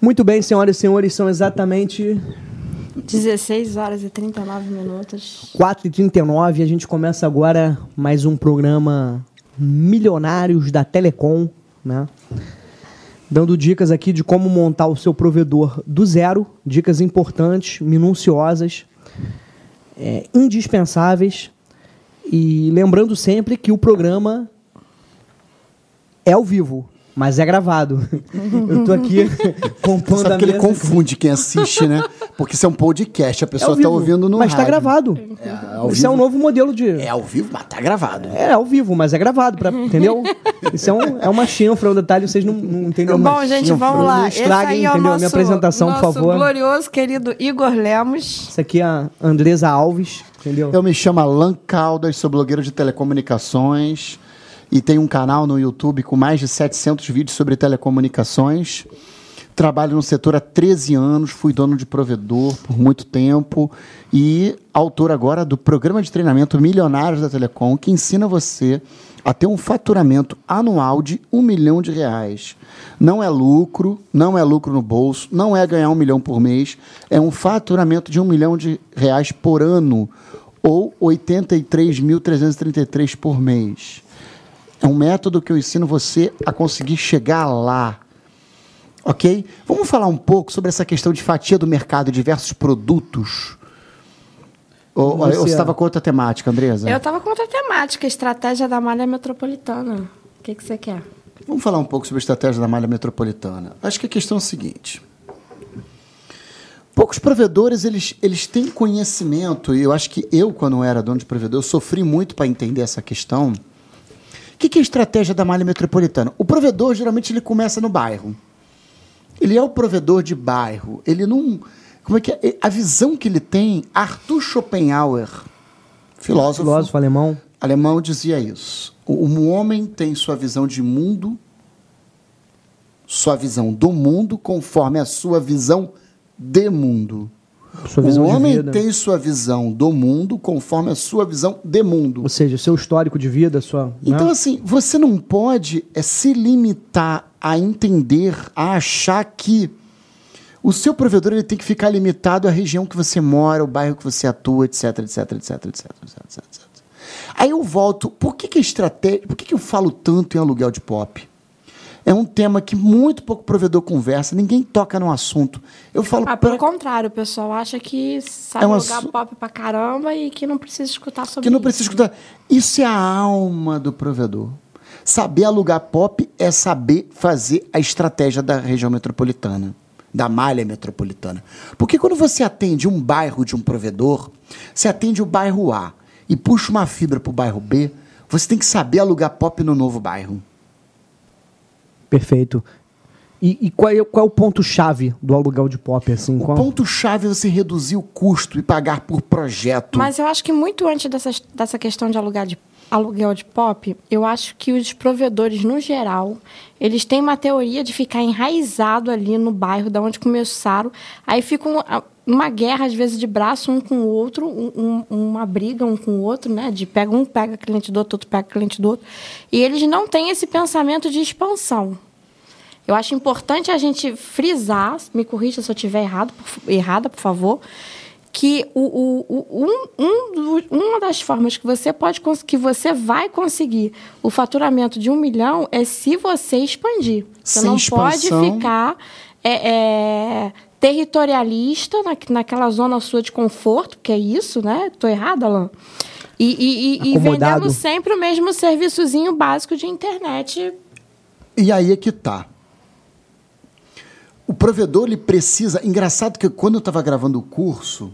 Muito bem, senhoras e senhores, são exatamente... 16 horas e 39 minutos. 4h39, a gente começa agora mais um programa Milionários da Telecom, né? Dando dicas aqui de como montar o seu provedor do zero, dicas importantes, minuciosas, indispensáveis. E lembrando sempre que o programa é ao vivo, mas é gravado. Eu tô aqui compondo a mesa. Ele confunde quem assiste, né? Porque isso é um podcast, a pessoa está ouvindo no rádio. Mas está gravado. Isso é um novo modelo de... É ao vivo, mas está gravado. É ao vivo, mas é gravado, entendeu? Isso é uma chanfra, um detalhe, vocês não entendem. Bom, gente, vamos lá. Não estraguem, entendeu? Minha apresentação, por favor. Nosso glorioso, querido Igor Lemos. Isso aqui é a Andressa Alves, entendeu? Eu me chamo Alan Caldas, sou blogueiro de telecomunicações. E tem um canal no YouTube com mais de 700 vídeos sobre telecomunicações. Trabalho no setor há 13 anos, fui dono de provedor por muito tempo e autor agora do programa de treinamento Milionários da Telecom, que ensina você a ter um faturamento anual de R$1 milhão. Não é lucro, não é lucro no bolso, não é ganhar R$1 milhão por mês, é um faturamento de R$1 milhão por ano ou 83.333 por mês. É um método que eu ensino você a conseguir chegar lá, ok? Vamos falar um pouco sobre essa questão de fatia do mercado e diversos produtos? Ou você estava com outra temática, Andressa? Eu estava com outra temática, estratégia da malha metropolitana. O que você quer? Vamos falar um pouco sobre a estratégia da malha metropolitana. Acho que a questão é a seguinte. Poucos provedores, eles têm conhecimento, e eu acho que eu, quando era dono de provedor, eu sofri muito para entender essa questão. O que é a estratégia da malha metropolitana? O provedor, geralmente, ele começa no bairro. Ele é o provedor de bairro. Ele não... Como é que é? A visão que ele tem... Arthur Schopenhauer, filósofo alemão. Alemão dizia isso. Um homem tem sua visão de mundo, sua visão do mundo, conforme a sua visão de mundo. O homem tem sua visão do mundo conforme a sua visão de mundo. Ou seja, seu histórico de vida, sua... Então, né? Assim, você não pode se limitar a entender, a achar que o seu provedor ele tem que ficar limitado à região que você mora, ao bairro que você atua, etc. Aí eu volto... Por que que eu falo tanto em aluguel de pop? É um tema que muito pouco provedor conversa, ninguém toca no assunto. Eu falo pelo contrário, o pessoal acha que sabe alugar pop pra caramba e que não precisa escutar sobre isso. Que não precisa escutar. Isso é a alma do provedor. Saber alugar pop é saber fazer a estratégia da região metropolitana, da malha metropolitana. Porque quando você atende um bairro de um provedor, você atende o bairro A e puxa uma fibra pro bairro B, você tem que saber alugar pop no novo bairro. Perfeito. E qual é o ponto-chave do aluguel de pop? Assim, o ponto-chave é você reduzir o custo e pagar por projeto. Mas eu acho que muito antes dessa questão de aluguel de pop, eu acho que os provedores, no geral, eles têm uma teoria de ficar enraizado ali no bairro, da onde começaram. Aí fica uma guerra, às vezes, de braço, um com o outro, uma briga um com o outro, né? De um pega cliente do outro pega cliente do outro. E eles não têm esse pensamento de expansão. Eu acho importante a gente frisar, me corrija se eu estiver errada, por favor, que uma das formas que você vai conseguir o faturamento de R$1 milhão é se você expandir. Você não pode ficar... territorialista naquela zona sua de conforto, que é isso, né? Estou errada, Alan? E vendendo sempre o mesmo serviçozinho básico de internet. E aí é que tá. O provedor, ele precisa... Engraçado que quando eu estava gravando o curso,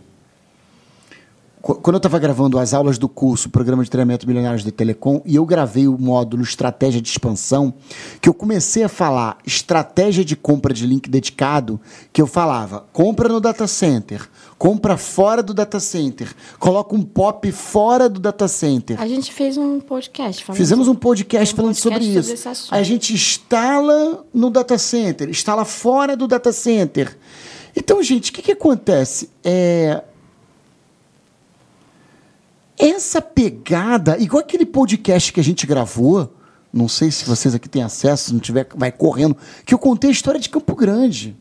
quando eu estava gravando as aulas do curso, o programa de treinamento Milionários da Telecom, e eu gravei o módulo Estratégia de Expansão, que eu comecei a falar estratégia de compra de link dedicado, que eu falava compra no data center, compra fora do data center, coloca um pop fora do data center. A gente fez um podcast falando... Fizemos um podcast falando sobre isso. A gente instala no data center, instala fora do data center. Então, gente, o que acontece? Essa pegada, igual aquele podcast que a gente gravou, não sei se vocês aqui têm acesso, se não tiver, vai correndo, que eu contei a história de Campo Grande.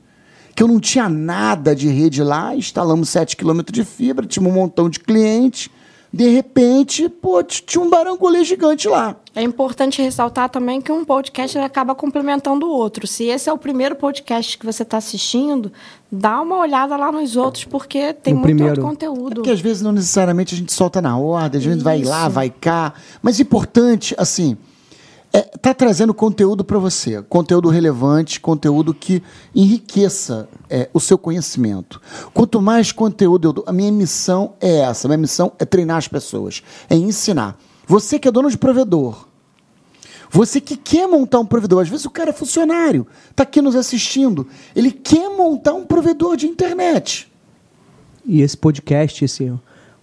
que eu não tinha nada de rede lá, instalamos 7 km de fibra, tinha um montão de clientes. De repente, pô, tinha um baracolê gigante lá. É importante ressaltar também que um podcast acaba complementando o outro. Se esse é o primeiro podcast que você está assistindo, dá uma olhada lá nos outros, porque tem muito outro conteúdo. É porque às vezes não necessariamente a gente solta na ordem, a gente vai lá, vai cá. Mas importante, assim, tá trazendo conteúdo para você. Conteúdo relevante, conteúdo que enriqueça o seu conhecimento. Quanto mais conteúdo eu dou... A minha missão é essa. A minha missão é treinar as pessoas. É ensinar. Você que é dono de provedor. Você que quer montar um provedor. Às vezes o cara é funcionário. Está aqui nos assistindo. Ele quer montar um provedor de internet. E esse podcast,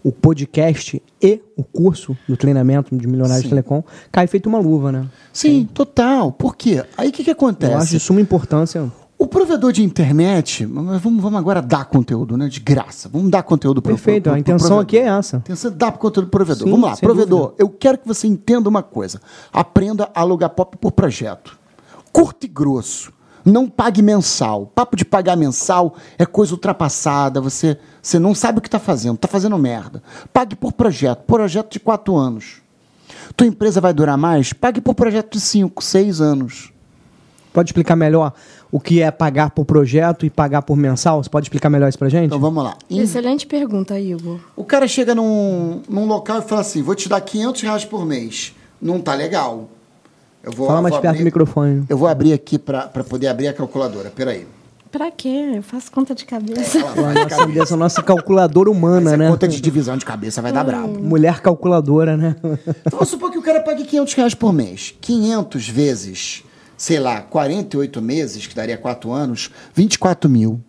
o podcast e o curso do treinamento de Milionários da Telecom cai feito uma luva, né? Sim, total. Por quê? Aí o que acontece? Eu acho de suma importância. O provedor de internet, vamos agora dar conteúdo, né? De graça. Vamos dar conteúdo para o provedor. Perfeito, a intenção aqui é essa. A intenção é dar conteúdo para o provedor. Vamos lá, provedor, eu quero que você entenda uma coisa. Aprenda a alugar pop por projeto. Curto e grosso. Não pague mensal. Papo de pagar mensal é coisa ultrapassada. Você não sabe o que está fazendo merda. Pague por projeto. Projeto de 4 anos. Tua empresa vai durar mais? Pague por projeto de 5, 6 anos. Pode explicar melhor o que é pagar por projeto e pagar por mensal? Você pode explicar melhor isso pra gente? Então vamos lá. Excelente pergunta, Igor. O cara chega num local e fala assim, vou te dar R$500 por mês. Não tá legal. Fala mais perto do microfone. Eu vou abrir aqui para poder abrir a calculadora. Peraí. Pra quê? Eu faço conta de cabeça. Essa nossa calculadora humana, né? Conta de divisão de cabeça vai dar brabo. Mulher calculadora, né? Então, vamos supor que o cara pague R$500 por mês. 500 vezes, 48 meses, que daria 4 anos, 24 mil.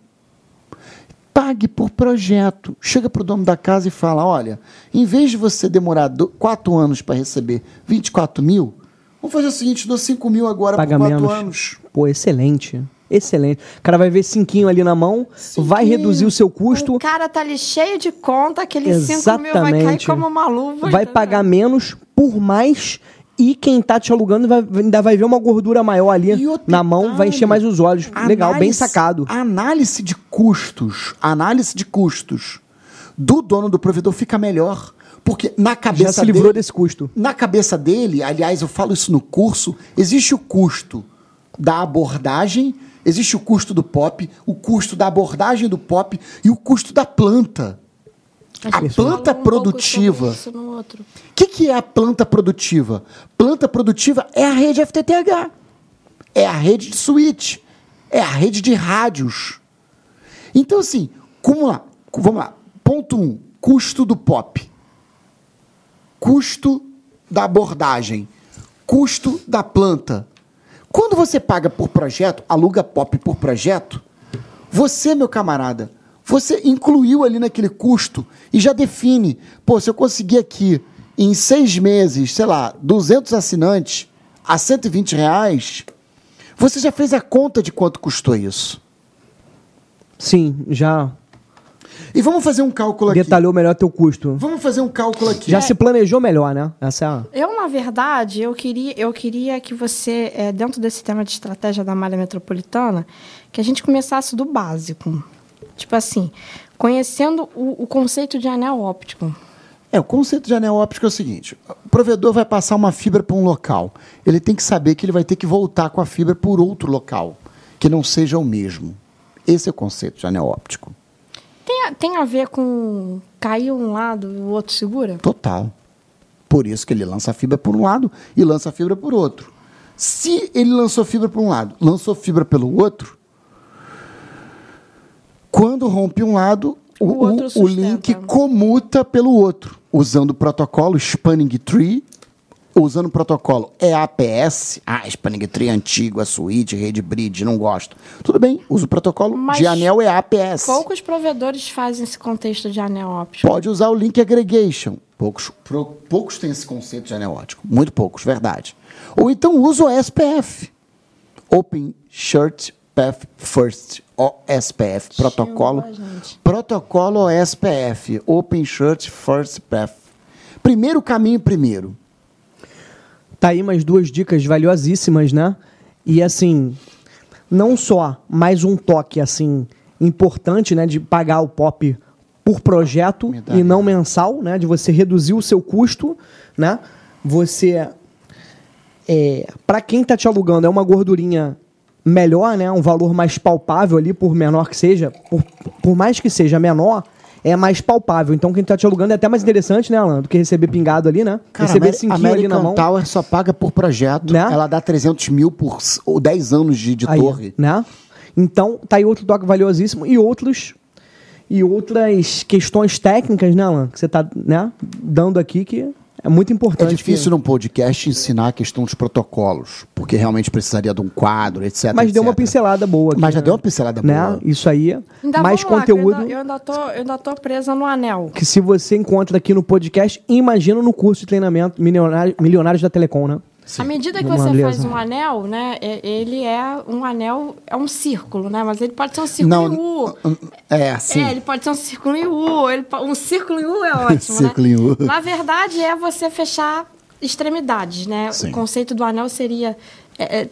Pague por projeto. Chega para o dono da casa e fala, olha, em vez de você demorar 4 anos para receber 24 mil, vamos fazer o seguinte, dou 5 mil agora por 4 anos. Pô, excelente. Excelente. O cara vai ver 5 ali na mão, vai reduzir o seu custo. O cara tá ali cheio de conta, aqueles 5 mil vai cair como uma luva. Vai pagar menos por mais e quem tá te alugando ainda vai ver uma gordura maior ali na mão, vai encher mais os olhos. Legal, bem sacado. A análise de custos do dono do provedor fica melhor. Porque na cabeça dele... Já se livrou desse custo. Na cabeça dele, aliás, eu falo isso no curso, existe o custo da abordagem, existe o custo do POP, o custo da abordagem do POP e o custo da planta. A planta produtiva... O que é a planta produtiva? Planta produtiva é a rede FTTH. É a rede de switch. É a rede de rádios. Então, assim, vamos lá. Ponto 1, custo do POP. Custo da abordagem, custo da planta. Quando você paga por projeto, aluga POP por projeto, você, meu camarada, você incluiu ali naquele custo e já define, pô, se eu conseguir aqui em 6 meses, 200 assinantes a R$120, você já fez a conta de quanto custou isso. Sim, já... E vamos fazer um cálculo aqui. Detalhou melhor teu custo. Vamos fazer um cálculo aqui. Já se planejou melhor, né? Eu, na verdade, eu queria que você, dentro desse tema de estratégia da malha metropolitana, que a gente começasse do básico. Tipo assim, conhecendo o conceito de anel óptico. O conceito de anel óptico é o seguinte. O provedor vai passar uma fibra para um local. Ele tem que saber que ele vai ter que voltar com a fibra por outro local, que não seja o mesmo. Esse é o conceito de anel óptico. Tem a ver com cair um lado e o outro segura? Total. Por isso que ele lança a fibra por um lado e lança a fibra por outro. Se ele lançou fibra por um lado, lançou fibra pelo outro, quando rompe um lado, o link comuta pelo outro, usando o protocolo Spanning Tree, usando o protocolo EAPS. Spanning Tree é antigo, é suíte, rede bridge, não gosto. Tudo bem, usa o protocolo de anel EAPS. Poucos provedores fazem esse contexto de anel óptico. Pode usar o link aggregation. Poucos têm esse conceito de anel óptico. Muito poucos, verdade. Ou então usa o OSPF. Open Shared Path First. OSPF. Protocolo OSPF. Open Shared First Path. Primeiro caminho primeiro. Tá aí mais 2 dicas valiosíssimas, né? E assim, não só mais um toque assim importante, né, de pagar o POP por projeto e não mensal, né, de você reduzir o seu custo, né? Você, para quem está te alugando, é uma gordurinha melhor, né, um valor mais palpável ali, por menor que seja, por mais que seja menor, é mais palpável. Então, quem está te alugando é até mais interessante, né, Alan, do que receber pingado ali, né? Cara, receber 5 mil ali na mão. A American Tower só paga por projeto, né? Ela dá 300 mil por 10 anos de aí, torre. Né? Então, tá aí outro doc valiosíssimo e outras questões técnicas, né, Alan, que você está, né, dando aqui, que é muito importante. É difícil num podcast ensinar a questão dos protocolos, porque realmente precisaria de um quadro, etc. Mas deu uma pincelada boa aqui. Mas já deu uma pincelada boa. Isso aí, ainda mais conteúdo. Lá, eu ainda tô presa no anel. Que se você encontra aqui no podcast, imagina no curso de treinamento Milionários da Telecom, né? Sim. À medida que você faz um anel, né, ele é um anel, é um círculo, né, mas ele pode ser um círculo em U. É, assim. Ele pode ser um círculo em U. Um círculo em U é ótimo, círculo, né? Em U. Na verdade, é você fechar extremidades, né? Sim. O conceito do anel seria,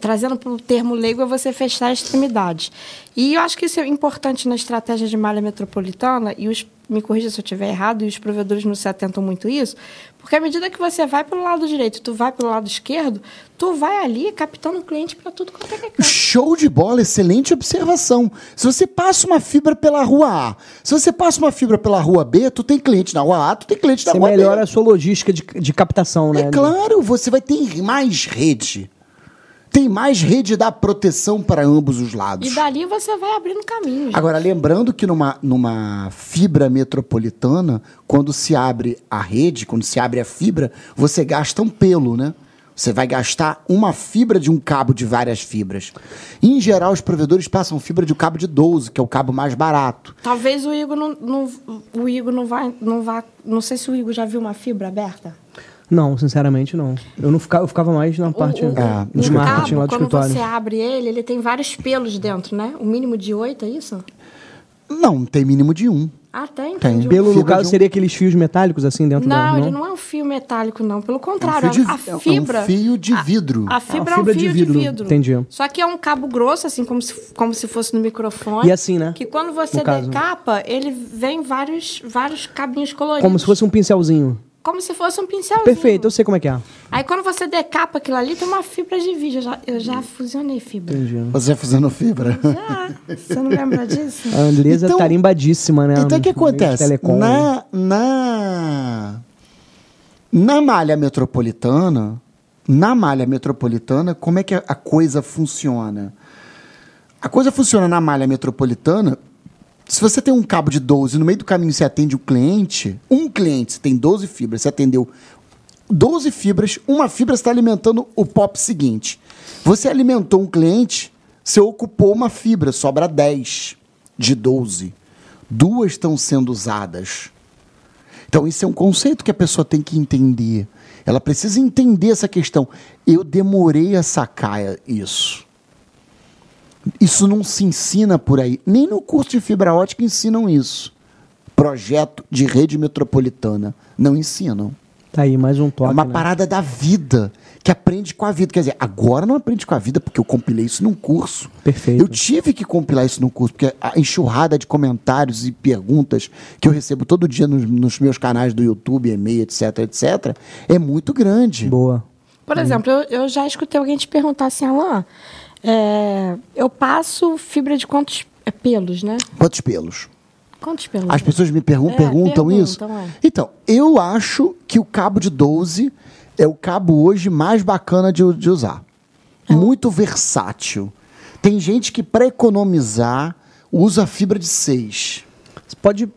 trazendo para o termo leigo, é você fechar extremidades. E eu acho que isso é importante na estratégia de malha metropolitana, e me corrija se eu estiver errado, e os provedores não se atentam muito a isso, porque à medida que você vai pelo lado direito, tu vai pelo lado esquerdo, tu vai ali captando um cliente para tudo quanto é que é. Show de bola, excelente observação. Se você passa uma fibra pela rua A, se você passa uma fibra pela rua B, tu tem cliente na rua A, tu tem cliente na rua B. Você melhora a sua logística de captação, né? É claro, você vai ter mais rede. Tem mais rede da proteção para ambos os lados. E dali você vai abrindo caminho. Agora, lembrando que numa fibra metropolitana, quando se abre a rede, quando se abre a fibra, você gasta um pelo, né? Você vai gastar uma fibra de um cabo de várias fibras. Em geral, os provedores passam fibra de um cabo de 12, que é o cabo mais barato. Talvez o Igor não vá... Não sei se o Igor já viu uma fibra aberta. Não, sinceramente não. Eu ficava mais na parte de marketing lá do escritório. Quando você abre ele tem vários pelos dentro, né? O mínimo de 8, é isso? Não, tem mínimo de 1. Ah, tem. Pelo no caso, seria aqueles fios metálicos assim dentro da... Não, ele não é um fio metálico, não. Pelo contrário, a fibra... É um fio de vidro. A fibra é um fio de vidro. Entendi. Só que é um cabo grosso, assim, como se fosse no microfone. E assim, né? Que quando você decapa, ele vem vários cabinhos coloridos. Como se fosse um pincelzinho. Perfeito, eu sei como é que é. Aí quando você decapa aquilo ali, tem uma fibra de vídeo. Eu já fusionei fibra. Entendi. Você já fusionou fibra? Já. Você não lembra disso? A Andressa então, tarimbadíssima, né? Então o que acontece? Na malha metropolitana, como é que a coisa funciona? A coisa funciona na malha metropolitana... Se você tem um cabo de 12 e no meio do caminho você atende um cliente, você tem 12 fibras, você atendeu 12 fibras, uma fibra está alimentando o POP seguinte. Você alimentou um cliente, você ocupou uma fibra, sobra 10 de 12. 2 estão sendo usadas. Então, isso é um conceito que a pessoa tem que entender. Ela precisa entender essa questão. Eu demorei a sacar isso. Isso não se ensina por aí. Nem no curso de fibra ótica ensinam isso. Projeto de rede metropolitana. Não ensinam. Tá aí, mais um toque. É uma parada da vida, que aprende com a vida. Quer dizer, agora não aprende com a vida, porque eu compilei isso num curso. Perfeito. Eu tive que compilar isso num curso, porque a enxurrada de comentários e perguntas que eu recebo todo dia nos meus canais do YouTube, e-mail, etc, etc, é muito grande. Boa. Por exemplo, eu já escutei alguém te perguntar assim, Alan... eu passo fibra de quantos pelos, né? Quantos pelos? As pessoas me perguntam isso. Então, eu acho que o cabo de 12 é o cabo hoje mais bacana de usar. É. Muito versátil. Tem gente que, para economizar, usa fibra de 6. Você pode,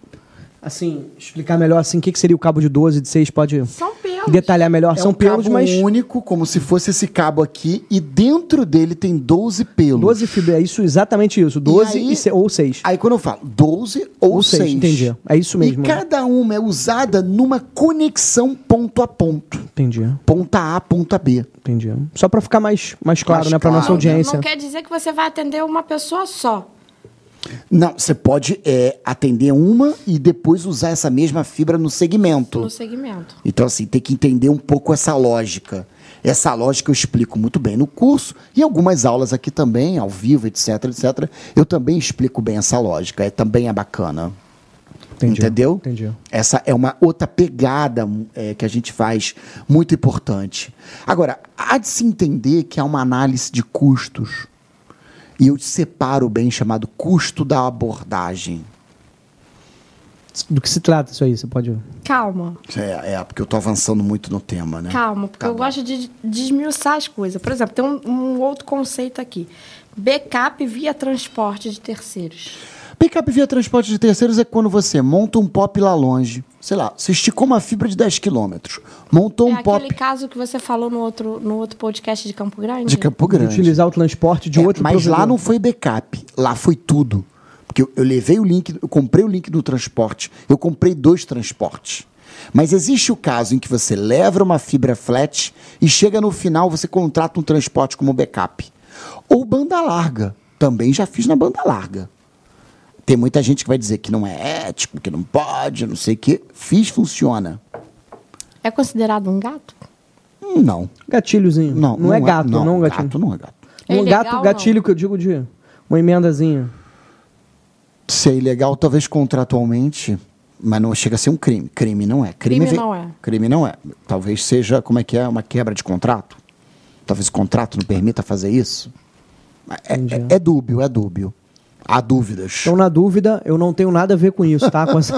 assim, explicar melhor assim, o que seria o cabo de 12 e de 6? Pode... São detalhar melhor, são pelos, mas... É um cabo único, como se fosse esse cabo aqui, e dentro dele tem 12 pelos. 12 fibras, é isso, exatamente isso, 12 ou 6. Aí quando eu falo 12 ou 6, entendi, é isso mesmo. E cada uma é usada numa conexão ponto a ponto. Entendi. Ponta A, ponta B. Entendi. Só para ficar mais claro, né, para nossa audiência. Não quer dizer que você vai atender uma pessoa só. Não, você pode atender uma e depois usar essa mesma fibra no segmento. Então, assim, tem que entender um pouco essa lógica. Essa lógica eu explico muito bem no curso, e algumas aulas aqui também, ao vivo, etc., eu também explico bem essa lógica, também é bacana. Entendi. Entendeu? Entendi. Essa é uma outra pegada que a gente faz, muito importante. Agora, há de se entender que há uma análise de custos, e eu separo o bem chamado custo da abordagem. Do que se trata isso aí? Você pode... Calma. Porque eu estou avançando muito no tema, né? Calma, porque eu gosto de desmiuçar as coisas. Por exemplo, tem um outro conceito aqui. Backup via transporte de terceiros. Backup via transporte de terceiros é quando você monta um POP lá longe. Sei lá, você esticou uma fibra de 10 quilômetros, montou um POP... É aquele caso que você falou no outro podcast de Campo Grande? De Campo Grande. Utilizar o transporte de outro... Mas lá não foi backup, lá foi tudo. Porque eu levei o link, eu comprei o link do transporte, eu comprei 2 transportes. Mas existe o caso em que você leva uma fibra flat e chega no final, você contrata um transporte como backup. Ou banda larga, também já fiz na banda larga. Tem muita gente que vai dizer que não é ético, que não pode, não sei o quê. Funciona. É considerado um gato? Não. Gatilhozinho. Não é gato, não gatilho. Gato não é gato. É um gato, gatilho não. Que eu digo de uma emendazinha. Se é ilegal, talvez contratualmente, mas não chega a ser um crime. Crime não é. Crime não é. Talvez seja, uma quebra de contrato. Talvez o contrato não permita fazer isso. É dúbio, é dúbio. Há dúvidas. Então, na dúvida, eu não tenho nada a ver com isso, tá? Com essa...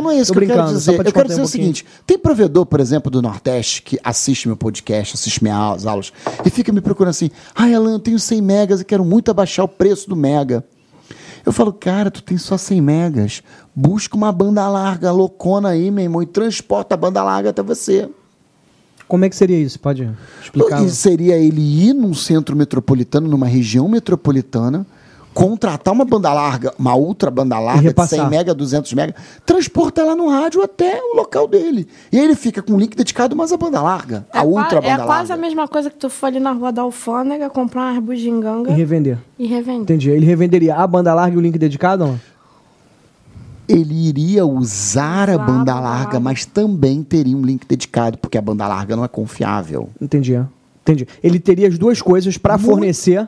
não é isso que eu quero dizer. Eu quero dizer o seguinte, tem provedor, por exemplo, do Nordeste, que assiste meu podcast, assiste minhas aulas, e fica me procurando assim, Alan, eu tenho 100 megas e quero muito abaixar o preço do mega. Eu falo, cara, tu tem só 100 megas, busca uma banda larga loucona aí, meu irmão, e transporta a banda larga até você. Como é que seria isso? Pode explicar? Seria ele ir num centro metropolitano, numa região metropolitana, contratar uma banda larga, uma ultra banda larga de 100 mega, 200 mega, transportar ela no rádio até o local dele. E aí ele fica com o link dedicado, mas a banda larga, a ultra banda larga. É quase a mesma coisa que tu for ali na Rua da Alfândega, comprar uma bugiganga... E revender. Entendi. Ele revenderia a banda larga e o link dedicado, não? Ele iria usar a banda larga, mas também teria um link dedicado, porque a banda larga não é confiável. Entendi. Ele teria as duas coisas para fornecer,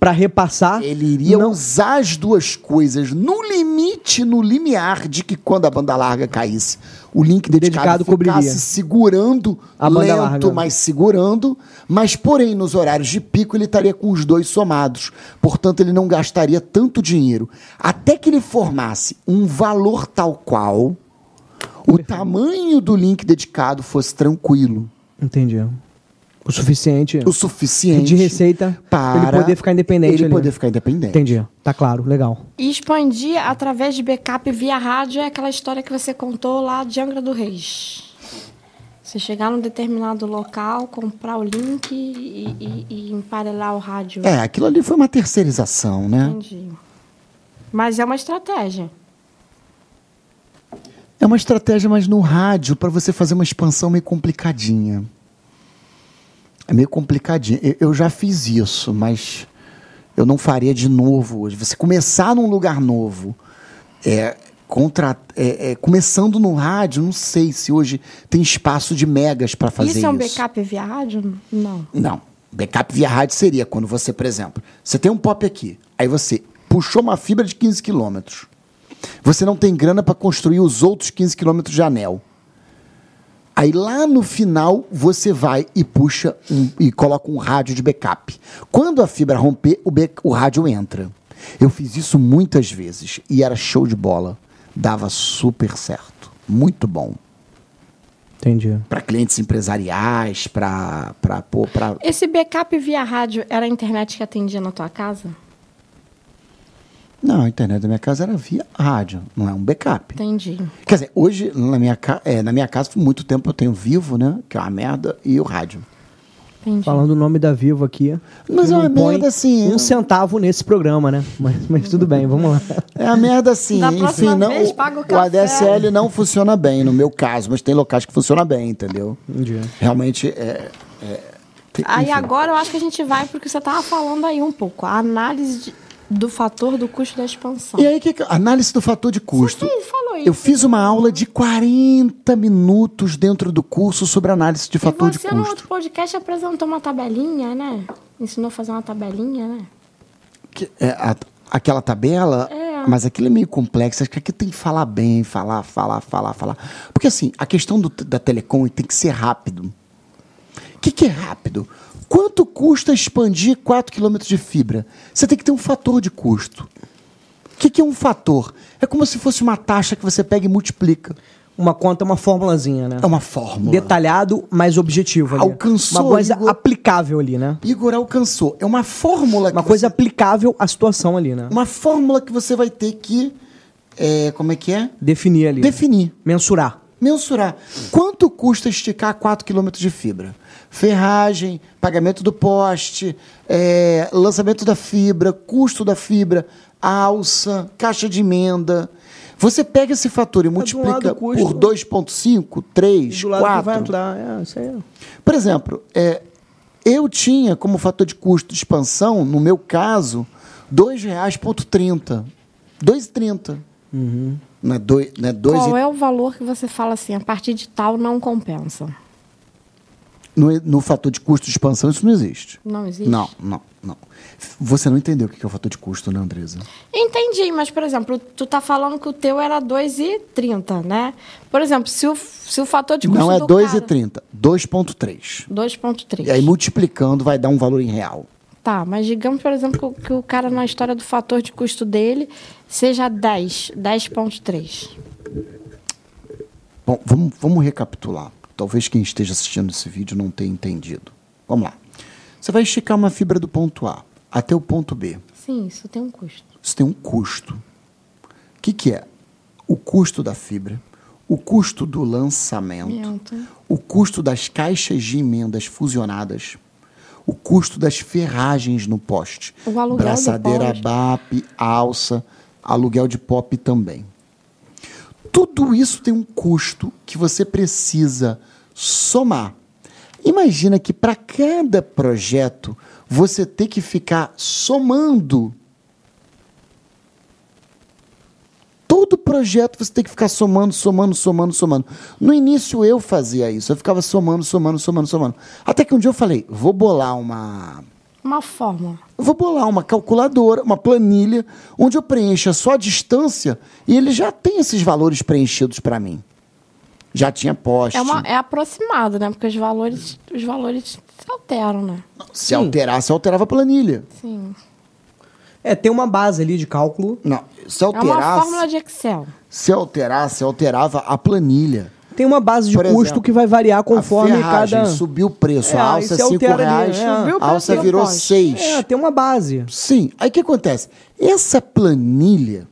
para repassar. Ele iria usar as duas coisas no limite, no limiar de que quando a banda larga caísse, o link dedicado cobriria, ficasse segurando, a banda lento, larga. Mas segurando. Mas, porém, nos horários de pico, ele estaria com os dois somados. Portanto, ele não gastaria tanto dinheiro. Até que ele formasse um valor tal qual o tamanho do link dedicado fosse tranquilo. Entendi. O suficiente de receita para ele poder ficar independente. Entendi. Tá claro, legal. E expandir através de backup via rádio é aquela história que você contou lá de Angra do Reis. Você chegar num determinado local, comprar o link e emparelhar o rádio. Aquilo ali foi uma terceirização, né? Entendi. Mas é uma estratégia. É uma estratégia, mas no rádio, para você fazer uma expansão meio complicadinha. É meio complicadinho. Eu já fiz isso, mas eu não faria de novo hoje. Você começar num lugar novo, começando no rádio, não sei se hoje tem espaço de megas para fazer isso. Isso é um backup via rádio? Não. Não. Backup via rádio seria quando você, por exemplo, você tem um POP aqui, aí você puxou uma fibra de 15 quilômetros. Você não tem grana para construir os outros 15 quilômetros de anel. Aí lá no final você vai e puxa e coloca um rádio de backup. Quando a fibra romper, o rádio entra. Eu fiz isso muitas vezes e era show de bola. Dava super certo. Muito bom. Entendi. Para clientes empresariais, para... Esse backup via rádio era a internet que atendia na tua casa? Não, a internet da minha casa era via rádio, não é um backup. Entendi. Quer dizer, hoje, na minha casa, por muito tempo eu tenho Vivo, né? Que é uma merda, e o rádio. Entendi. Falando o nome da Vivo aqui. Mas é uma merda, assim. Um centavo nesse programa, né? Mas tudo bem, vamos lá. É uma merda, assim. Enfim, o ADSL não funciona bem, no meu caso, mas tem locais que funciona bem, entendeu? Entendi. Realmente Aí agora eu acho que a gente vai porque você estava falando aí um pouco. A análise do fator do custo da expansão. E aí, análise do fator de custo. Você falou isso. Eu fiz uma aula de 40 minutos dentro do curso sobre análise de fator de custo. E você no outro podcast apresentou uma tabelinha, né? Ensinou a fazer uma tabelinha, né? Aquela tabela... É. Mas aquilo é meio complexo. Acho que aqui tem que falar bem, falar. Porque, assim, a questão da telecom tem que ser rápido. O que é rápido? Quanto custa expandir 4 km de fibra? Você tem que ter um fator de custo. O que é um fator? É como se fosse uma taxa que você pega e multiplica. Uma conta é uma formulazinha, né? É uma fórmula. Detalhado, mas objetivo. Ali. Alcançou. Uma coisa aplicável ali, né? Igor, alcançou. É uma fórmula que coisa aplicável à situação ali, né? Uma fórmula que você vai ter que... como é que é? Definir ali. Definir. Né? Mensurar. Quanto custa esticar 4 km de fibra? Ferragem, pagamento do poste, lançamento da fibra, custo da fibra, alça, caixa de emenda... Você pega esse fator e multiplica por 2,5, 3, 4. Por exemplo, eu tinha como fator de custo de expansão, no meu caso, R$ 2,30. R$ 2,30. Uhum. Qual é o valor que você fala assim, a partir de tal não compensa? No fator de custo de expansão, isso não existe. Não existe? Não. Você não entendeu o que é o fator de custo, né, Andressa? Entendi, mas, por exemplo, tu tá falando que o teu era 2,30, né? Por exemplo, se o fator de custo não é 2,30, 2,3. 2,3. E aí, multiplicando, vai dar um valor em real. Tá, mas digamos, por exemplo, que o cara, na história do fator de custo dele, seja 10,3. Bom, vamos recapitular. Talvez quem esteja assistindo esse vídeo não tenha entendido. Vamos lá. Você vai esticar uma fibra do ponto A até o ponto B. Sim, isso tem um custo. Isso tem um custo. O que é? O custo da fibra, o custo do lançamento, o custo das caixas de emendas fusionadas, o custo das ferragens no poste. O aluguel braçadeira, do poste. BAP, alça, aluguel de POP também. Tudo isso tem um custo que você precisa somar. Imagina que para cada projeto você tem que ficar somando. Todo projeto você tem que ficar somando. No início eu fazia isso, eu ficava somando. Até que um dia eu falei, vou bolar uma fórmula. Vou bolar uma calculadora, uma planilha, onde eu preencha só a distância e ele já tem esses valores preenchidos para mim. Já tinha poste. É aproximado, né? Porque os valores se alteram, né? Se alterava a planilha. Sim. Tem uma base ali de cálculo. Não, se alterasse... É uma fórmula de Excel. Se alterava a planilha. Tem uma base de custo que vai variar conforme a ferragem, cada... subiu o preço, a alça é R$5, a alça virou 6. Tem uma base. Sim. Aí o que acontece? Essa planilha,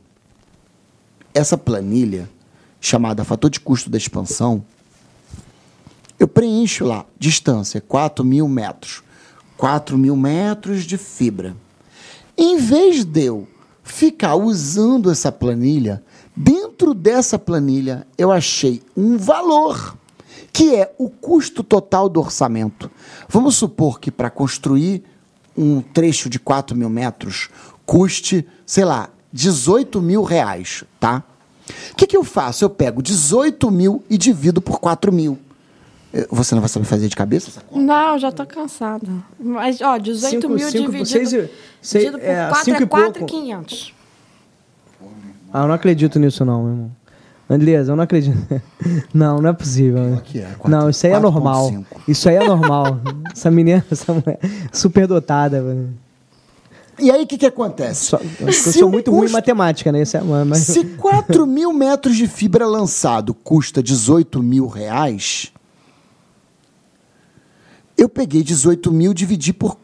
chamada fator de custo da expansão, eu preencho lá, distância, 4 mil metros. 4 mil metros de fibra. Em vez de eu ficar usando essa planilha... Dentro dessa planilha, eu achei um valor, que é o custo total do orçamento. Vamos supor que para construir um trecho de 4 mil metros custe, sei lá, R$18 mil, tá? O que eu faço? Eu pego 18 mil e divido por 4 mil. Você não vai saber fazer de cabeça essa conta? Não, já estou cansada. Mas, 18 mil dividido por 4 é 4,500. Eu não acredito nisso, não, meu irmão. Andressa, eu não acredito. Não é possível. Aqui é 4, não, isso aí 4, é normal. 5. Isso aí é normal. Essa mulher superdotada, velho. E aí, o que acontece? Eu sou muito ruim em matemática, né? Isso é, mas... Se 4 mil metros de fibra lançado custa R$18 mil, eu peguei 18 mil e dividi por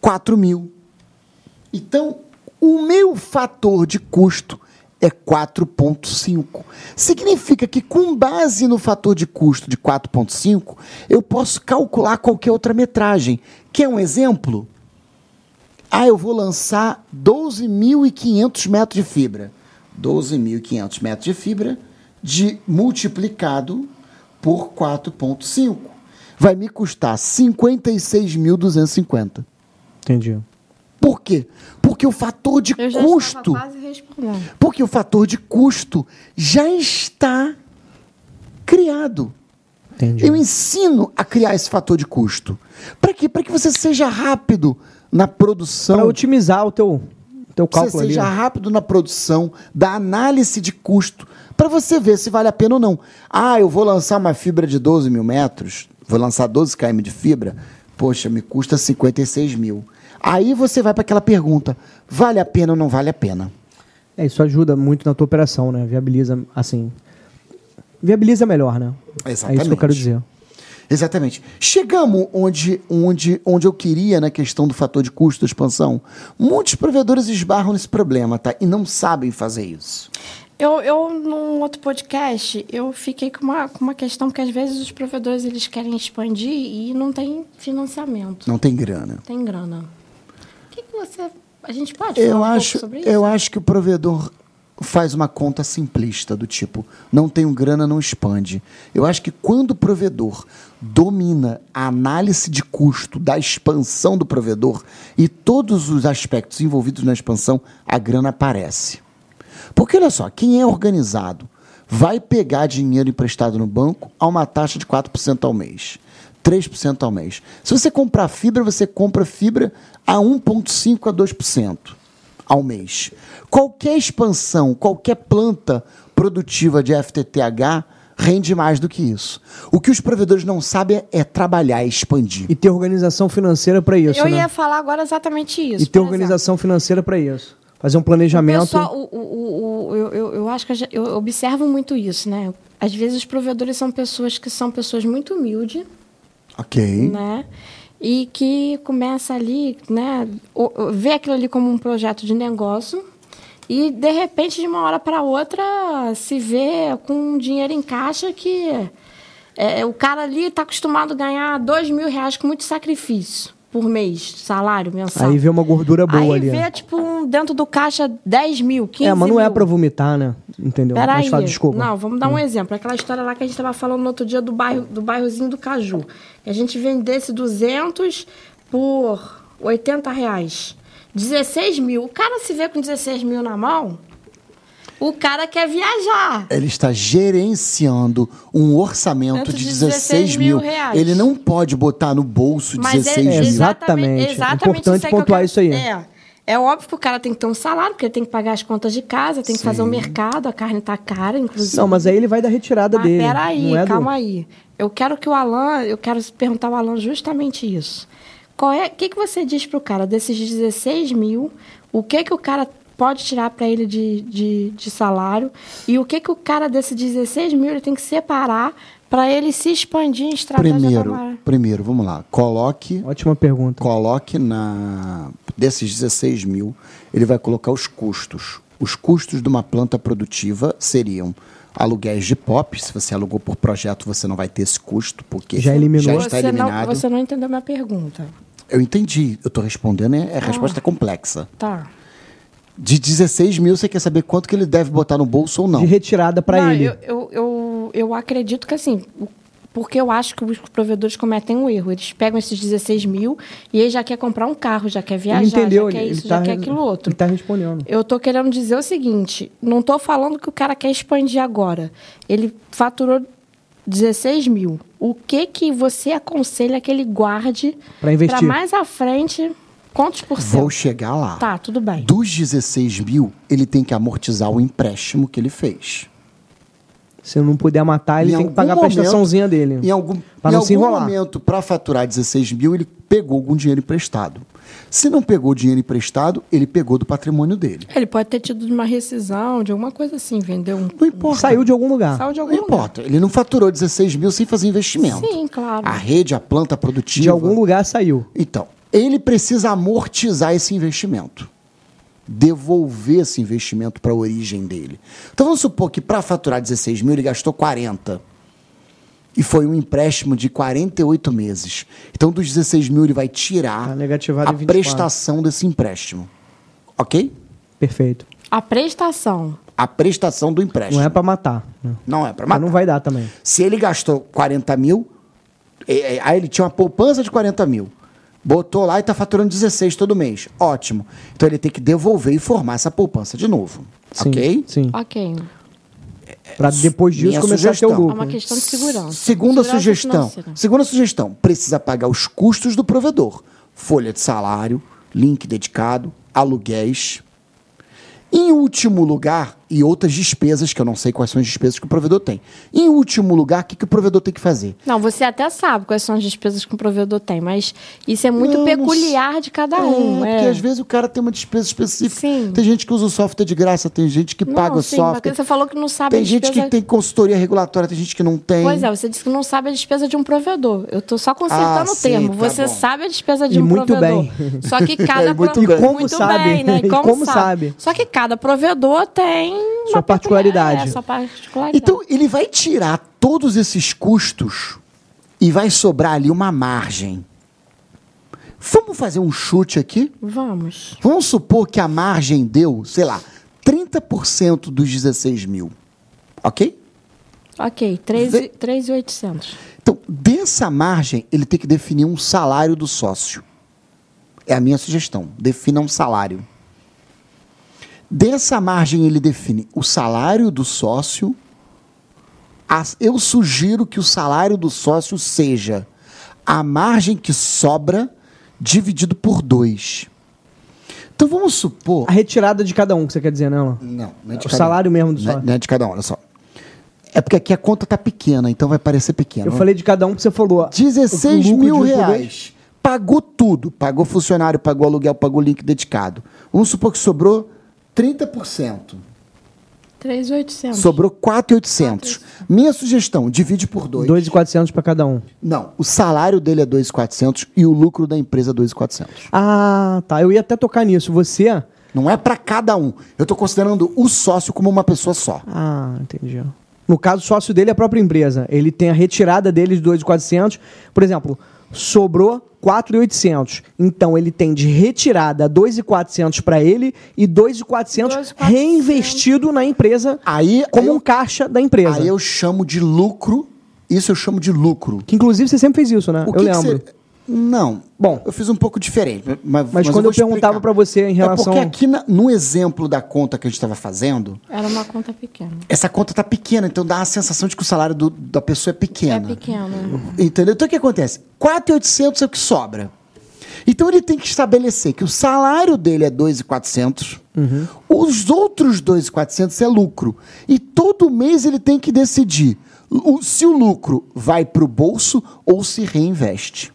4 mil. Então, o meu fator de custo é 4,5. Significa que, com base no fator de custo de 4,5, eu posso calcular qualquer outra metragem. Quer um exemplo? Eu vou lançar 12.500 metros de fibra. 12.500 metros de fibra multiplicado por 4,5. Vai me custar 56.250. Entendi. Por quê? Porque o fator de custo... Porque o fator de custo já está criado. Entendi. Eu ensino a criar esse fator de custo. Para quê? Para que você seja rápido na produção... Para otimizar o teu cálculo ali. Você seja rápido na produção da análise de custo para você ver se vale a pena ou não. Ah, eu vou lançar uma fibra de 12 mil metros, vou lançar 12 km de fibra, poxa, me custa 56 mil. Aí você vai para aquela pergunta, vale a pena ou não vale a pena? É, isso ajuda muito na tua operação, né? Viabiliza, assim... Viabiliza melhor, né? Exatamente. É isso que eu quero dizer. Exatamente. Chegamos onde eu queria na questão do fator de custo da expansão. Muitos provedores esbarram nesse problema, tá? E não sabem fazer isso. Eu num outro podcast, eu fiquei com uma questão que, às vezes, os provedores eles querem expandir e não tem financiamento. Não tem grana. Tem grana. O que você... A gente pode falar um pouco sobre isso? Eu acho que o provedor... faz uma conta simplista do tipo, não tenho grana, não expande. Eu acho que quando o provedor domina a análise de custo da expansão do provedor e todos os aspectos envolvidos na expansão, a grana aparece. Porque, olha só, quem é organizado vai pegar dinheiro emprestado no banco a uma taxa de 4% ao mês, 3% ao mês. Se você comprar fibra, você compra fibra a 1,5% a 2%. Ao mês. Qualquer expansão, qualquer planta produtiva de FTTH rende mais do que isso. O que os provedores não sabem é trabalhar, expandir. E ter organização financeira para isso. Eu ia falar agora exatamente isso. E ter organização financeira para isso. Fazer um planejamento... Eu acho que eu observo muito isso, né? Às vezes os provedores são pessoas muito humildes. Ok. Né? E que começa ali, né, vê aquilo ali como um projeto de negócio e, de repente, de uma hora para outra, se vê com dinheiro em caixa que o cara ali está acostumado a ganhar R$2.000 com muito sacrifício por mês, salário mensal. Aí vê uma gordura boa ali. Aí vê, dentro do caixa 10.000, 15.000. É, mas não é para vomitar, né? Entendeu? Peraí. Não, vamos dar um exemplo. Aquela história lá que a gente estava falando no outro dia do bairrozinho do Caju. A gente vendesse 200 por R$80. 16 mil. O cara se vê com 16 mil na mão, o cara quer viajar. Ele está gerenciando um orçamento de 16 mil reais. Ele não pode botar no bolso 16 mil. Exatamente. É importante pontuar isso aí. É óbvio que o cara tem que ter um salário, porque ele tem que pagar as contas de casa, tem que fazer o mercado, a carne está cara, inclusive. Não, mas aí ele vai da retirada dele. Calma aí. Eu quero perguntar ao Alan justamente isso. O que você diz para o cara desses 16 mil, o que o cara pode tirar para ele de salário e o que o cara desses 16 mil ele tem que separar para ele se expandir em estratégia? Primeiro, vamos lá. Coloque... Ótima pergunta. Coloque desses 16 mil, ele vai colocar os custos. Os custos de uma planta produtiva seriam aluguéis de POP. Se você alugou por projeto, você não vai ter esse custo, porque já está eliminado. Você não entendeu a minha pergunta. Eu entendi. Eu estou respondendo. A resposta é complexa. Tá. De 16 mil, você quer saber quanto que ele deve botar no bolso ou não? De retirada para ele. Eu acredito que assim, porque eu acho que os provedores cometem um erro. Eles pegam esses 16 mil e ele já quer comprar um carro, já quer viajar, já quer aquilo outro. Ele está respondendo. Eu estou querendo dizer o seguinte, não estou falando que o cara quer expandir agora. Ele faturou 16 mil. O que você aconselha que ele guarde para mais à frente? Quantos por cento? Vou chegar lá. Tá, tudo bem. Dos 16 mil, ele tem que amortizar o empréstimo que ele fez. Se não puder matar, ele tem que pagar a prestaçãozinha dele. Em algum momento, para faturar 16 mil, ele pegou algum dinheiro emprestado. Se não pegou dinheiro emprestado, ele pegou do patrimônio dele. Ele pode ter tido uma rescisão, de alguma coisa assim, vendeu um... Não importa. Saiu de algum lugar. Não importa. Ele não faturou 16 mil sem fazer investimento. Sim, claro. A rede, a planta produtiva... De algum lugar saiu. Então, ele precisa amortizar esse investimento. Devolver esse investimento para a origem dele. Então vamos supor que para faturar 16 mil ele gastou 40 e foi um empréstimo de 48 meses. Então dos 16 mil ele vai tirar a prestação desse empréstimo. Ok? Perfeito. A prestação do empréstimo. Não é para matar. Não é para matar. Mas não vai dar também. Se ele gastou 40 mil, aí ele tinha uma poupança de 40 mil. Botou lá e está faturando 16 todo mês. Ótimo. Então ele tem que devolver e formar essa poupança de novo. Sim, ok? Sim. Ok. Para depois disso começar a ter o lucro. É uma questão de segurança. Segunda sugestão. Precisa pagar os custos do provedor. Folha de salário, link dedicado, aluguéis. Em último lugar, e outras despesas, que eu não sei quais são as despesas que o provedor tem. Em último lugar, o que o provedor tem que fazer? Não, você até sabe quais são as despesas que o provedor tem, mas isso é muito peculiar de cada um. Porque às vezes o cara tem uma despesa específica. Sim. Tem gente que usa o software de graça, tem gente que paga o software. Você falou que não sabe a despesa. Tem gente que tem consultoria regulatória, tem gente que não tem. Pois é, você disse que não sabe a despesa de um provedor. Eu estou só consertando o termo. Tá, você sabe a despesa de um provedor. Bem. Só que cada provedor... E como sabe? Só que cada provedor tem sua particularidade. Então, ele vai tirar todos esses custos e vai sobrar ali uma margem. Vamos fazer um chute aqui? Vamos. Vamos supor que a margem deu, sei lá, 30% dos 16 mil. Ok? Ok, 3.800. Então, dessa margem, ele tem que definir um salário do sócio. É a minha sugestão. Defina um salário. Dessa margem, ele define o salário do sócio. Eu sugiro que o salário do sócio seja a margem que sobra dividido por 2. Então, vamos supor... A retirada de cada um, que você quer dizer, né, Alan? Não é de cada um. O salário mesmo do sócio. Não é de cada um, olha só. É porque aqui a conta está pequena, então vai parecer pequena. Eu falei de cada um que você falou. 16 mil reais. Pagou tudo. Pagou funcionário, pagou aluguel, pagou link dedicado. Vamos supor que sobrou... 30%. 3.800. Sobrou 4.800. Minha sugestão, divide por 2. 2.400 para cada um. Não, o salário dele é 2.400 e o lucro da empresa é 2.400. Ah, tá. Eu ia até tocar nisso. Você... Não é para cada um. Eu estou considerando o sócio como uma pessoa só. Ah, entendi. No caso, o sócio dele é a própria empresa. Ele tem a retirada dele de 2.400. Por exemplo, sobrou... 4.800. Então, ele tem de retirada 2.400 para ele e 2.400 reinvestido na empresa como um caixa da empresa. Aí eu chamo de lucro. Isso eu chamo de lucro. Que, inclusive, você sempre fez isso, né? Eu lembro. Não. Bom, eu fiz um pouco diferente. Mas quando eu perguntava para você em relação... É porque aqui no exemplo da conta que a gente estava fazendo... Era uma conta pequena. Essa conta está pequena, então dá a sensação de que o salário da pessoa é pequeno. É pequeno. Entendeu? Então o que acontece? 4.800 é o que sobra. Então ele tem que estabelecer que o salário dele é 2.400, os outros 2.400 é lucro. E todo mês ele tem que decidir se o lucro vai para o bolso ou se reinveste.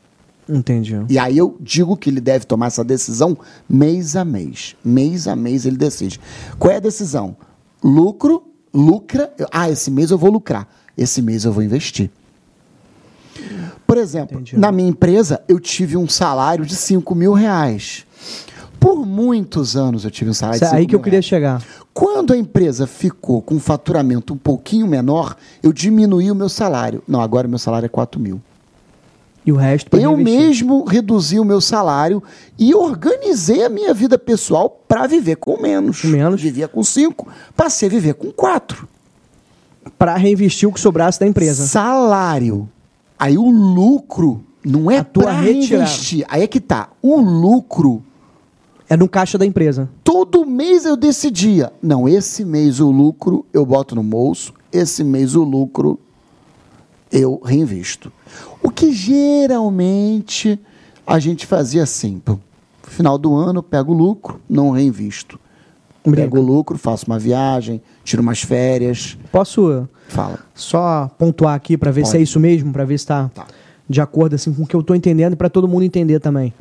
Entendi. E aí eu digo que ele deve tomar essa decisão mês a mês. Mês a mês ele decide. Qual é a decisão? Lucra. Ah, esse mês eu vou lucrar. Esse mês eu vou investir. Por exemplo, entendi. Na minha empresa eu tive um salário de 5 mil reais. Por muitos anos eu tive um salário de 5 mil reais. É aí que eu queria chegar. Quando a empresa ficou com um faturamento um pouquinho menor, eu diminuí o meu salário. Não, agora o meu salário é 4 mil. E o resto para reinvestir. Eu mesmo reduzi o meu salário e organizei a minha vida pessoal para viver com menos. Vivia com 5, passei a viver com 4. Para reinvestir o que sobrasse da empresa. Salário. Aí o lucro não é para reinvestir. Aí é que tá. O lucro... É no caixa da empresa. Todo mês eu decidia. Não, esse mês o lucro eu boto no bolso. Esse mês o lucro eu reinvisto. O que geralmente a gente fazia assim, no final do ano, pego o lucro, não reinvisto. Pego o lucro, faço uma viagem, tiro umas férias. Posso só pontuar aqui para ver se é isso mesmo, para ver se está de acordo assim, com o que eu estou entendendo e para todo mundo entender também.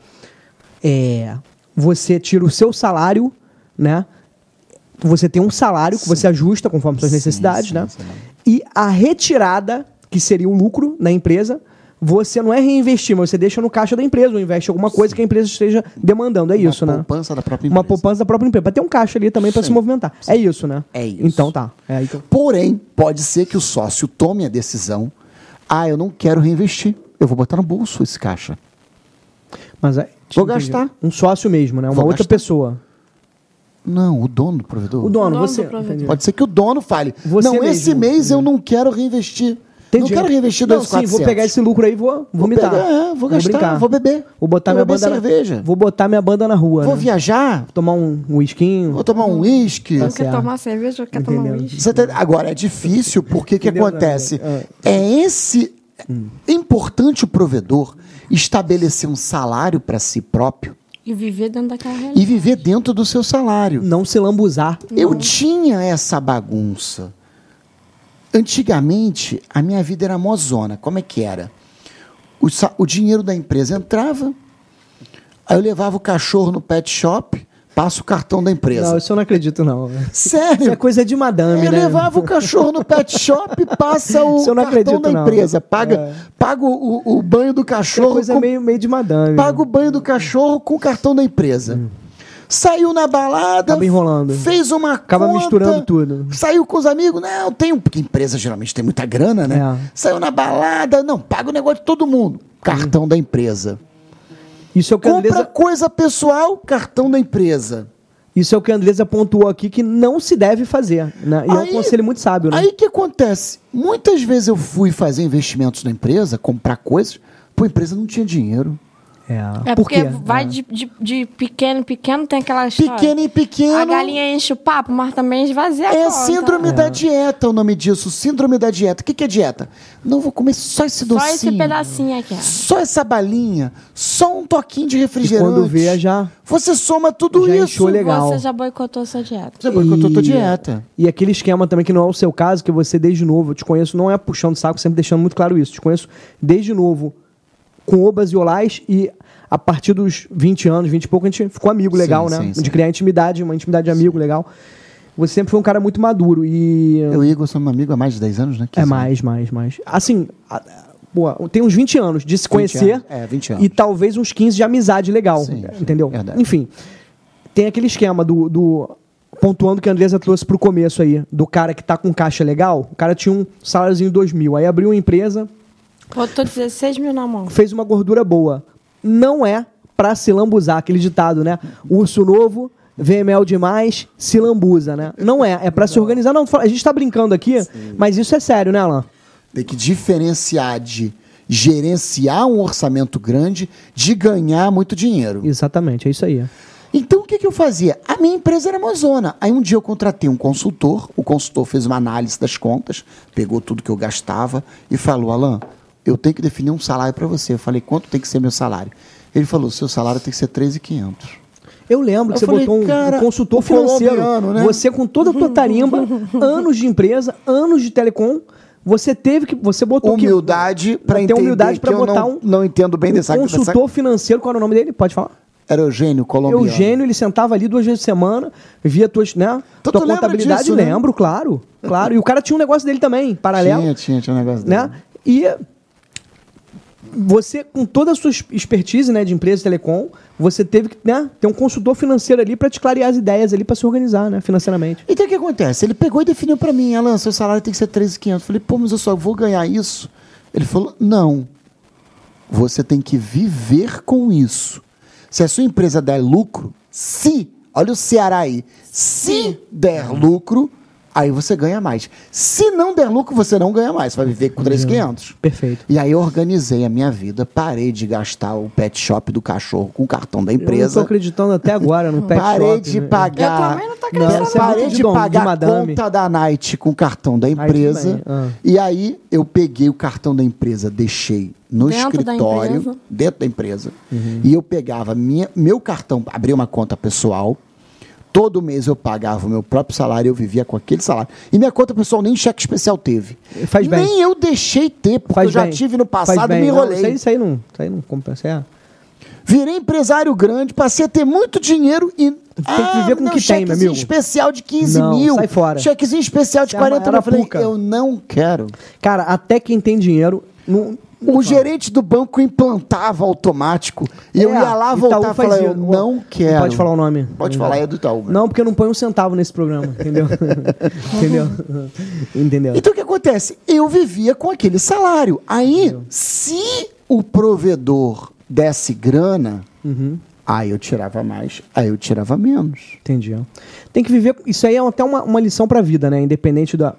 Você tira o seu salário, né? Você tem um salário que você ajusta conforme suas necessidades, né? E a retirada, que seria o lucro na empresa, você não é reinvestir, mas você deixa no caixa da empresa ou investe alguma coisa que a empresa esteja demandando. É isso, né? Uma poupança da própria empresa. Uma poupança da própria empresa. Para ter um caixa ali também para se movimentar. Sim. É isso, né? É isso. Então tá. Porém, pode ser que o sócio tome a decisão. Ah, eu não quero reinvestir. Eu vou botar no bolso esse caixa. Mas vou gastar. Um sócio mesmo, né? Uma outra pessoa. Não, o dono do provedor. O dono você. Pode ser que o dono fale. Esse mês eu não quero reinvestir. Entendi. Não quero reinvestir 2.400. Vou pegar esse lucro aí e vou vomitar. Vou gastar, vou beber. Vou botar minha banda cerveja. Vou botar minha banda na rua. Vou viajar. Vou tomar um whiskinho. Vou tomar um whisky. Não quer tomar cerveja, quer tomar um whisky. Agora, é difícil porque o que acontece? É esse... É importante o provedor estabelecer um salário para si próprio. E viver dentro daquela realidade. E viver dentro do seu salário. Não se lambuzar. Não. Eu tinha essa bagunça. Antigamente, a minha vida era mozona. Como é que era? O dinheiro da empresa entrava, aí eu levava o cachorro no pet shop, passa o cartão da empresa. Não, isso eu não acredito, não. Sério? Isso é coisa de madame, né? Eu levava o cachorro no pet shop, passa o cartão da empresa. Paga o banho do cachorro... É coisa com... meio de madame. Paga o banho do cachorro com o cartão da empresa. Saiu na balada, acaba enrolando. Fez uma acaba conta, misturando tudo. Saiu com os amigos, não, tem, porque empresa geralmente tem muita grana, né? É. Saiu na balada, não, paga o negócio de todo mundo. Cartão da empresa. Isso é o que compra Andressa... coisa pessoal, cartão da empresa. Isso é o que a Andressa pontuou aqui, que não se deve fazer. Né? E é um conselho muito sábio. Né? Aí o que acontece? Muitas vezes eu fui fazer investimentos na empresa, comprar coisas, pô, a empresa não tinha dinheiro. É porque vai de pequeno em pequeno, tem aquela história. Pequeno em pequeno. A galinha enche o papo, mas também esvazia a conta. É síndrome da dieta o nome disso. Síndrome da dieta. O que é dieta? Não, vou comer só esse docinho. Só esse pedacinho aqui. Só essa balinha. Só um toquinho de refrigerante. E quando vê, já... Você soma tudo já isso. Legal. Você já boicotou sua dieta. Você boicotou sua dieta. E aquele esquema também que não é o seu caso, que você desde novo, eu te conheço, não é puxando o saco, sempre deixando muito claro isso. Te conheço desde novo. Com obas e olás, e a partir dos 20 anos, 20 e pouco, a gente ficou amigo legal, sim, né? Sim, de criar intimidade, uma intimidade de amigo legal. Você sempre foi um cara muito maduro e... Eu e Igor somos amigos há mais de 10 anos, né? Mais. Assim, tem uns 20 anos de se conhecer 20 anos. E talvez uns 15 de amizade legal, sim, entendeu? Verdade. Enfim, tem aquele esquema do pontuando que a Andressa trouxe pro começo aí, do cara que tá com caixa legal, o cara tinha um saláriozinho de 2.000, aí abriu uma empresa... Botou 16 mil na mão. Fez uma gordura boa. Não é pra se lambuzar, aquele ditado, né? Urso novo, vem mel demais, se lambuza, né? Não é. É pra se organizar. Não, a gente tá brincando aqui, sim, mas isso é sério, né, Alan? Tem que diferenciar de gerenciar um orçamento grande de ganhar muito dinheiro. Exatamente, é isso aí. Então, o que eu fazia? A minha empresa era mozona. Aí um dia eu contratei um consultor, o consultor fez uma análise das contas, pegou tudo que eu gastava e falou, Alan... Eu tenho que definir um salário para você. Eu falei, quanto tem que ser meu salário? Ele falou, seu salário tem que ser 13.500. Eu lembro que você botou um consultor financeiro. Né? Você, com toda a tua tarimba, anos de empresa, anos de telecom, você teve que... Você botou humildade para entender humildade que botar eu não entendo bem dessa... Consultor financeiro, qual era o nome dele? Pode falar. Era Eugênio, colombiano. Eugênio, ele sentava ali 2 vezes por semana, via tua contabilidade. Disso, lembro, né? Claro. E o cara tinha um negócio dele também, paralelo. Tinha um negócio dele. Né? E... Você, com toda a sua expertise, né, de empresa telecom, você teve que, né, ter um consultor financeiro ali para te clarear as ideias ali, para se organizar, né, financeiramente. Então o que acontece? Ele pegou e definiu para mim, Alan, seu salário tem que ser 13.500. Eu falei, pô, mas eu só vou ganhar isso? Ele falou, não. Você tem que viver com isso. Se a sua empresa der lucro, olha o Ceará aí, se der lucro... Aí você ganha mais. Se não der lucro, você não ganha mais. Você vai viver com 3.500. Perfeito. E aí eu organizei a minha vida. Parei de gastar o pet shop do cachorro com o cartão da empresa. Eu não estou acreditando até agora no pet shop. Parei de pagar... Eu também não estou acreditando. Parei de pagar a conta da Night com o cartão da empresa. E aí eu peguei o cartão da empresa, deixei no escritório, dentro da empresa. E eu pegava meu cartão, abri uma conta pessoal. Todo mês eu pagava o meu próprio salário, eu vivia com aquele salário. E minha conta pessoal nem cheque especial teve. Faz bem. Nem eu deixei ter, porque eu já tive no passado e me enrolei. Não, isso aí não compensa. Virei empresário grande, passei a ter muito dinheiro e... Tem que viver com o que tem, meu amigo. Chequezinho especial de 15 mil. Sai fora. Chequezinho especial de 40 mil. Eu falei, eu não quero. Cara, até quem tem dinheiro... O gerente do banco implantava automático. E eu ia lá, voltava e falava, eu não quero. Não pode falar o nome. Pode falar, é do Itaú. Mesmo. Não, porque eu não ponho um centavo nesse programa, entendeu? Entendeu? Então, o que acontece? Eu vivia com aquele salário. Aí, se o provedor desse grana, aí eu tirava mais, aí eu tirava menos. Entendi. Tem que viver... Isso aí é até uma lição para a vida, né? Independente da...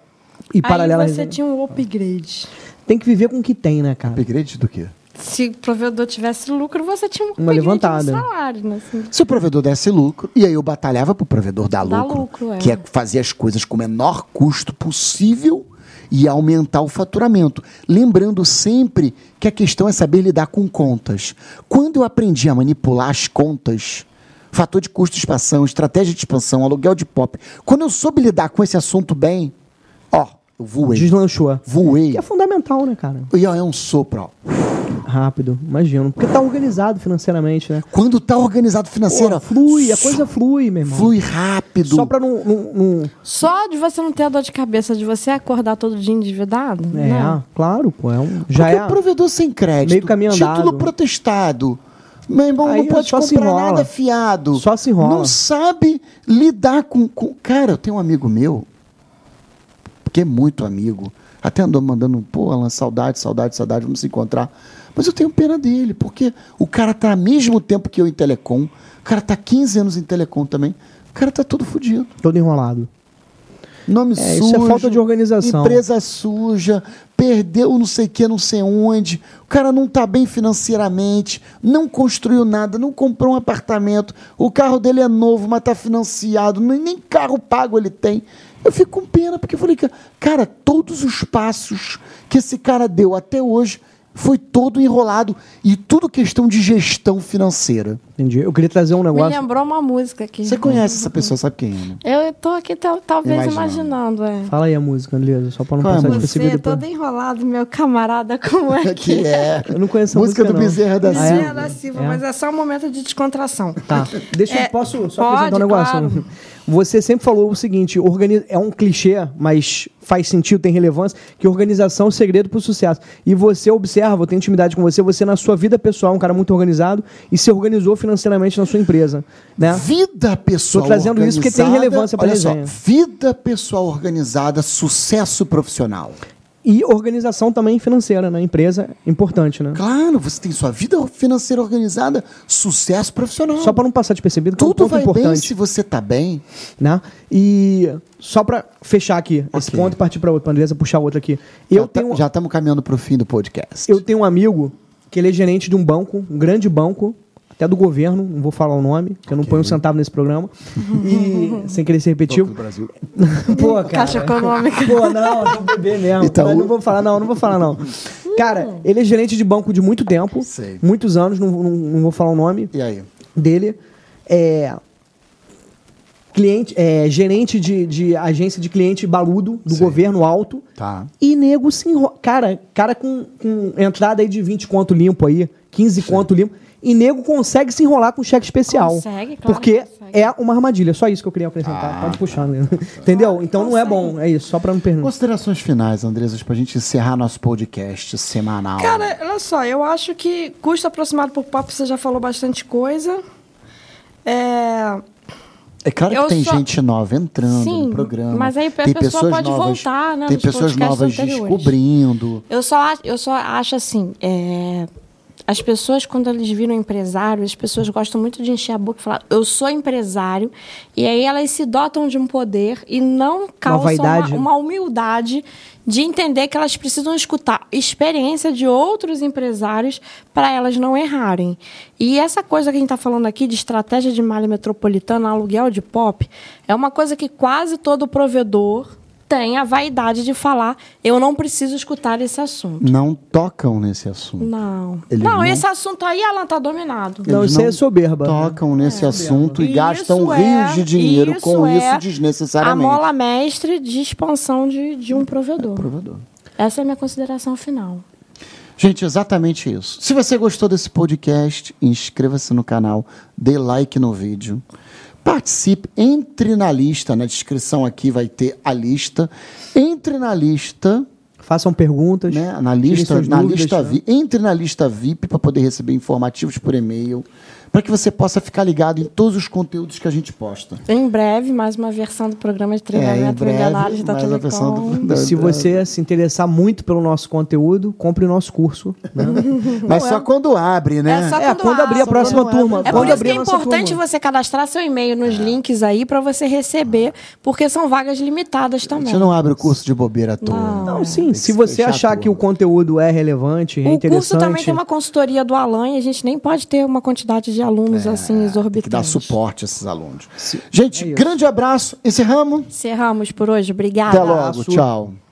E aí paralelo você tinha um upgrade. tem que viver com o que tem, né, cara? Upgrade do quê? Se o provedor tivesse lucro, você tinha uma levantada de salário, né? Assim. Se o provedor desse lucro, e aí eu batalhava pro provedor dar lucro que é fazer as coisas com o menor custo possível e aumentar o faturamento. Lembrando sempre que a questão é saber lidar com contas. Quando eu aprendi a manipular as contas, fator de custo de expansão, estratégia de expansão, aluguel de pop, quando eu soube lidar com esse assunto bem, ó, eu voei. Deslanchou. Voei. Que é fundamental, né, cara? E ó, é um sopro, ó. Rápido, imagino. Porque tá organizado financeiramente, né? Quando tá organizado financeiramente... Flui, a coisa flui, meu irmão. Flui rápido. Só pra não... Só de você não ter a dor de cabeça, de você acordar todo dia endividado? É, né? Claro, pô. Porque o provedor sem crédito, meio caminho andado, título protestado, meu irmão, aí não pode comprar nada fiado. Só se enrola. Não sabe lidar com... Cara, eu tenho um amigo meu, que é muito amigo, até andou mandando, pô, Alan, saudade, vamos se encontrar. Mas eu tenho pena dele, porque o cara tá ao mesmo tempo que eu em telecom, o cara tá 15 anos em telecom também, o cara tá todo fodido. Todo enrolado. Nome sujo. Isso é falta de organização. Empresa suja, perdeu não sei o que, não sei onde, o cara não tá bem financeiramente, não construiu nada, não comprou um apartamento, o carro dele é novo, mas tá financiado, nem carro pago ele tem. Eu fico com pena, porque eu falei, cara, todos os passos que esse cara deu até hoje... Foi todo enrolado e tudo questão de gestão financeira. Entendi. Eu queria trazer um negócio... Me lembrou uma música aqui. Você conhece essa pessoa, sabe quem é, né? Eu tô aqui talvez imaginando. Fala aí a música, Andressa, só pra não passar despercebido. Você, todo enrolado, meu camarada, como é que é? Eu não conheço a música do Bezerra da Silva. Bezerra da Silva, mas é só um momento de descontração. Tá. Deixa eu... Posso só apresentar um negócio? Claro. Você sempre falou o seguinte, é um clichê, mas faz sentido, tem relevância, que organização é o segredo para o sucesso. E você observa, eu tenho intimidade com você na sua vida pessoal, um cara muito organizado, e se organizou financeiramente na sua empresa. Né? Vida pessoal organizada... Estou trazendo isso porque tem relevância para a resenha. Olha só, vida pessoal organizada, sucesso profissional. E organização também financeira na empresa, importante, né? Claro, você tem sua vida financeira organizada, sucesso profissional. Só para não passar despercebido, tudo vai importante. Bem se você tá bem. Né? E só para fechar aqui esse ponto e partir para outro, para Andressa puxar outro aqui. Já estamos caminhando para o fim do podcast. Eu tenho um amigo que ele é gerente de um banco, um grande banco, até do governo, não vou falar o nome, porque eu não ponho um centavo nesse programa. E, sem querer ser repetido. Pô, cara. Caixa Econômica. Pô, não bebê mesmo. Então, não vou falar, não. Cara, ele é gerente de banco de muito tempo, sei. Muitos anos, não vou falar o nome dele. Gerente de agência de cliente baludo, do governo alto. Tá. E nego se enrola. Cara com entrada aí de 20 conto limpo aí, 15 conto limpo. E nego consegue se enrolar com cheque especial. Consegue, claro. Porque consegue. É uma armadilha. Só isso que eu queria acrescentar. Pode puxar, né? Entendeu? Então consegue. Não é bom. É isso, só pra me perguntar. Considerações finais, Andressa, pra gente encerrar nosso podcast semanal. Cara, olha só. Eu acho que custo aproximado por papo, você já falou bastante coisa. É claro que tem gente nova entrando no programa. Mas aí tem pessoa pode novas, voltar, né? Tem pessoas novas descobrindo. Eu só acho assim... As pessoas, quando eles viram empresário, as pessoas gostam muito de encher a boca e falar, eu sou empresário, e aí elas se dotam de um poder e não causam uma humildade de entender que elas precisam escutar experiência de outros empresários para elas não errarem. E essa coisa que a gente está falando aqui de estratégia de malha metropolitana, aluguel de pop, é uma coisa que quase todo provedor tem a vaidade de falar, eu não preciso escutar esse assunto. Não tocam nesse assunto. Não, esse assunto aí, Alan, está dominado. Não, isso é soberba. Tocam nesse assunto e gastam rios de dinheiro com isso desnecessariamente. A mola mestre de expansão de um provedor. Essa é a minha consideração final. Gente, exatamente isso. Se você gostou desse podcast, inscreva-se no canal, dê like no vídeo. Participe, entre na lista, na descrição aqui vai ter a lista. Entre na lista. Façam perguntas. Né? Na lista, entre na lista VIP para poder receber informativos por e-mail. para que você possa ficar ligado em todos os conteúdos que a gente posta. Em breve, mais uma versão do programa de treinamento Milionários da Telecom. Se você se interessar muito pelo nosso conteúdo, compre o nosso curso. Né? Mas só quando abre, né? É, só quando abrir a próxima turma. É por isso que é importante você cadastrar seu e-mail nos links aí para você receber, porque são vagas limitadas também. Você não abre o curso de bobeira à toa. Não, sim. Se você achar que o conteúdo é relevante, é interessante... O curso também tem uma consultoria do Alan e a gente nem pode ter uma quantidade de alunos assim exorbitantes. Tem que dar suporte a esses alunos. Sim. Gente, grande abraço. Encerramos? Encerramos por hoje. Obrigada. Até logo. Tchau.